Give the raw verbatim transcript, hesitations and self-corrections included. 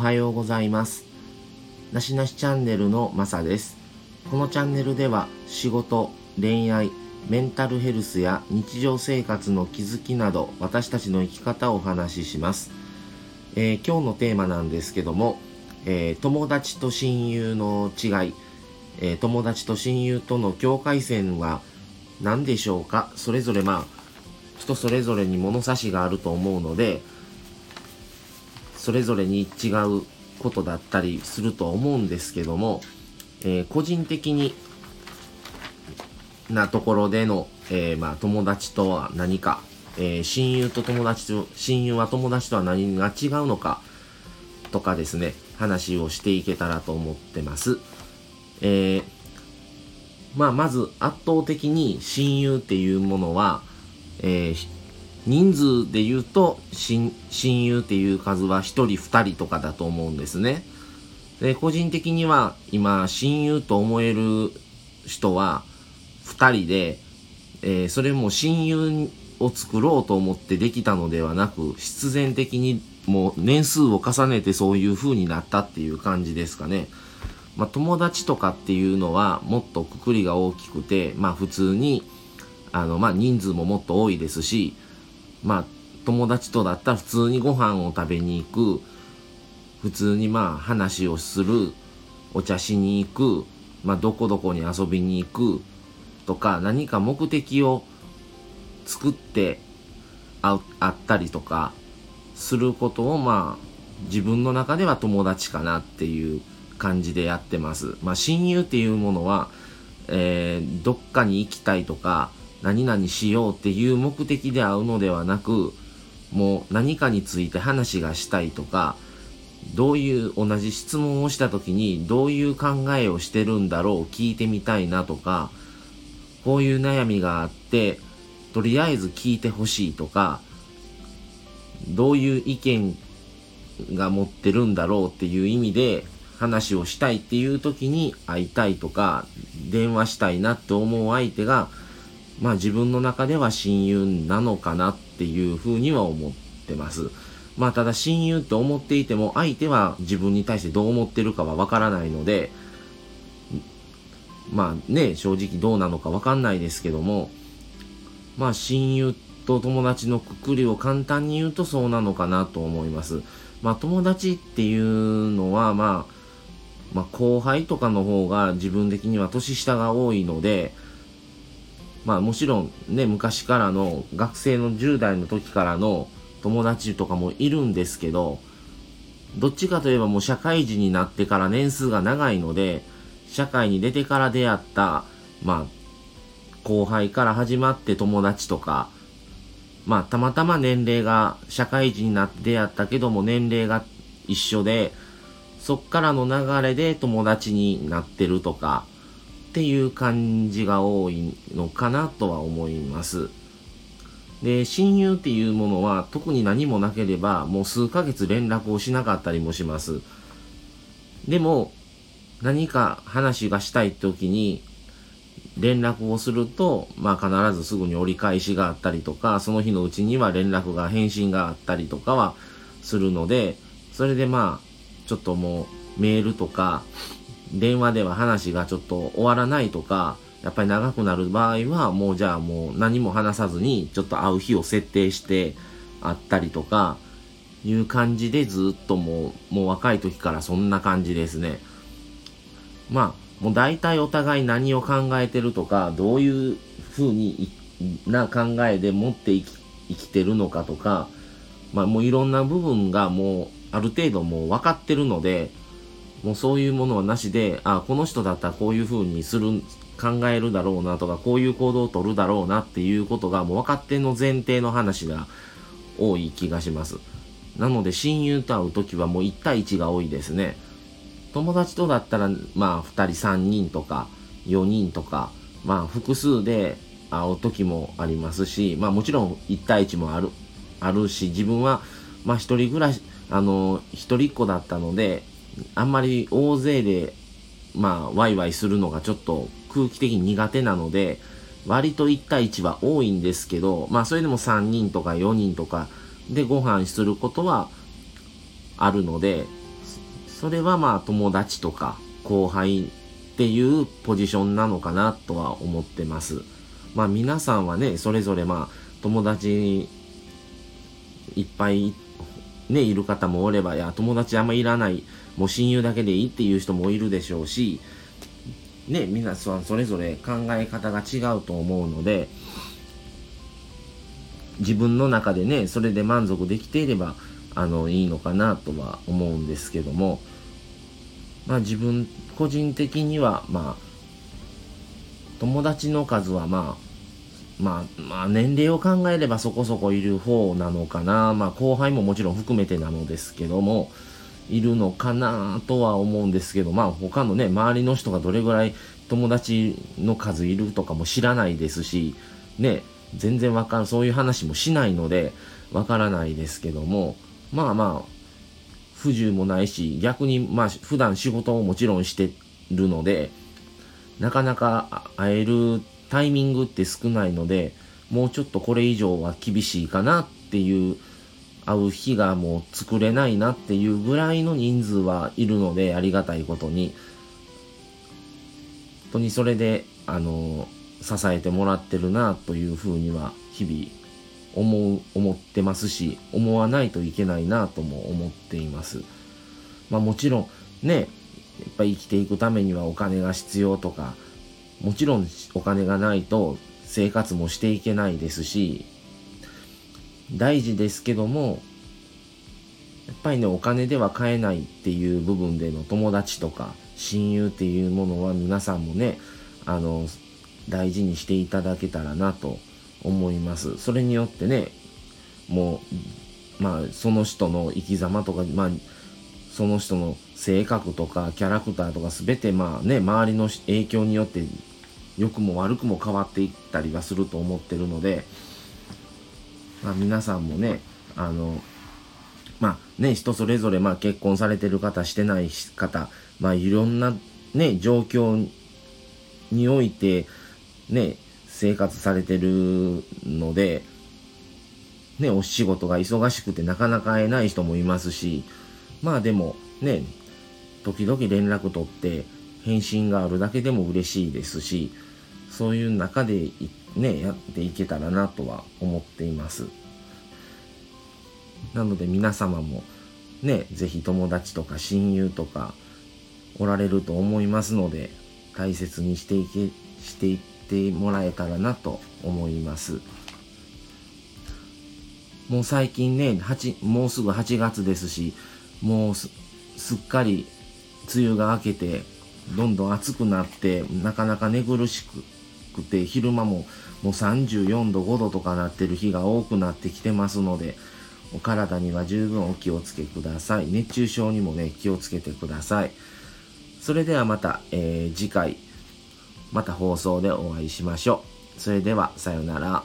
はようございます。なしなしチャンネルのまさです。このチャンネルでは仕事、恋愛、メンタルヘルスや日常生活の気づきなど私たちの生き方をお話しします。えー、今日のテーマなんですけども、えー、友達と親友の違い、えー、友達と親友との境界線は何でしょうか。それぞれまあ人それぞれに物差しがあると思うので、それぞれに違うことだったりすると思うんですけども、えー、個人的になところでの、えー、まあ友達とは何か、えー、親友と友達と親友は友達とは何が違うのかとかですね、話をしていけたらと思ってます。えー、まあまず圧倒的に親友っていうものは、えー、人数で言うと親友っていう数はひとりふたりとかだと思うんですね。で、個人的には今親友と思える人はふたりで、えー、それも親友を作ろうと思ってできたのではなく、必然的にもう年数を重ねてそういう風になったっていう感じですかね。まあ、友達とかっていうのはもっとくくりが大きくて、まあ普通にあのまあ人数ももっと多いですし、まあ友達とだったら普通にご飯を食べに行く、普通にまあ話をする、お茶しに行く、まあどこどこに遊びに行くとか、何か目的を作って会ったりとかすることをまあ自分の中では友達かなっていう感じでやってます。まあ親友っていうものは、えー、どっかに行きたいとか何々しようっていう目的で会うのではなく、もう何かについて話がしたいとか、どういう同じ質問をした時にどういう考えをしてるんだろう聞いてみたいなとか、こういう悩みがあってとりあえず聞いてほしいとか、どういう意見が持ってるんだろうっていう意味で話をしたいっていう時に会いたいとか、電話したいなって思う相手がまあ自分の中では親友なのかなっていうふうには思ってます。まあただ親友って思っていても相手は自分に対してどう思ってるかはわからないので、まあね、正直どうなのかわかんないですけども、まあ親友と友達のくくりを簡単に言うとそうなのかなと思います。まあ友達っていうのはまあ、まあ後輩とかの方が自分的には年下が多いので、まあもちろんね、昔からの学生のじゅうだいの時からの友達とかもいるんですけど、どっちかといえばもう社会人になってから年数が長いので、社会に出てから出会った、まあ、後輩から始まって友達とか、まあ、たまたま年齢が、社会人になって出会ったけども年齢が一緒で、そっからの流れで友達になってるとか、っていう感じが多いのかなとは思います。で、親友っていうものは特に何もなければ、もう数ヶ月連絡をしなかったりもします。でも、何か話がしたい時に連絡をすると、まあ必ずすぐに折り返しがあったりとか、その日のうちには連絡が、返信があったりとかはするので、それでまあちょっともうメールとか電話では話がちょっと終わらないとか、やっぱり長くなる場合はもうじゃあもう何も話さずにちょっと会う日を設定して会ったりとかいう感じで、ずっともう、もう若い時からそんな感じですね。まあ、もう大体お互い何を考えてるとか、どういう風にな考えで持って生き、生きてるのかとか、まあもういろんな部分がもうある程度もう分かってるので、もうそういうものはなしで、あ、この人だったらこういう風にする、考えるだろうなとか、こういう行動をとるだろうなっていうことがもう分かっての前提の話が多い気がします。なので親友と会うときはもういちたいいちが多いですね。友達とだったら、まあ、ふたりさんにんとか、よにんとか、まあ、複数で会う時もありますし、まあ、もちろんいちたいいちもある、あるし、自分は、まあ、一人暮らし、あの、一人っ子だったので、あんまり大勢で、まあ、ワイワイするのがちょっと空気的に苦手なので、割といちたいいちは多いんですけど、まあ、それでもさんにんとかよにんとかでご飯することはあるので、それはまあ友達とか後輩っていうポジションなのかなとは思ってます。まあ皆さんはね、それぞれまあ友達いっぱいねいる方もおれば、いや友達あんまいらない、もう親友だけでいいっていう人もいるでしょうしね、皆さんそれぞれ考え方が違うと思うので、自分の中でねそれで満足できていればあのいいのかなとは思うんですけども、まあ自分個人的にはまあ友達の数はまあまあまあ年齢を考えればそこそこいる方なのかな、まあ後輩ももちろん含めてなのですけどもいるのかなとは思うんですけど、まあ他のね周りの人がどれぐらい友達の数いるとかも知らないですしね、全然わかんそういう話もしないのでわからないですけども、まあまあ不自由もないし、逆にまあ普段仕事をもちろんしてるのでなかなか会えるタイミングって少ないので、もうちょっとこれ以上は厳しいかなっていう、会う日がもう作れないなっていうぐらいの人数はいるので、ありがたいことに本当にそれであの支えてもらってるなというふうには日々思う思ってますし、思わないといけないなとも思っています。まあもちろんねやっぱり生きていくためにはお金が必要とか、もちろんお金がないと生活もしていけないですし大事ですけども、やっぱりねお金では買えないっていう部分での友達とか親友っていうものは皆さんもねあの大事にしていただけたらなと思います。それによってねもうまあその人の生き様とか、まあその人の性格とかキャラクターとか全てまあね周りの影響によって良くも悪くも変わっていったりはすると思ってるので、まあ皆さんもねあのまあね人それぞれまあ結婚されてる方してない方、まあいろんなね状況においてね生活されてるのでね、お仕事が忙しくてなかなか会えない人もいますし、まあでもね時々連絡取って返信があるだけでも嬉しいですし、そういう中でねやっていけたらなとは思っています。なので皆様もねぜひ友達とか親友とかおられると思いますので、大切にしていけしていってもらえたらなと思います。もう最近ね8もうすぐはちがつですし、もう す, すっかり梅雨が明けてどんどん暑くなってなかなか寝苦しくて、昼間ももうさんじゅうよんどごどとかなってる日が多くなってきてますので、お体には十分お気をつけください。熱中症にもね気をつけてください。それではまた、えー、次回また放送でお会いしましょう。それではさようなら。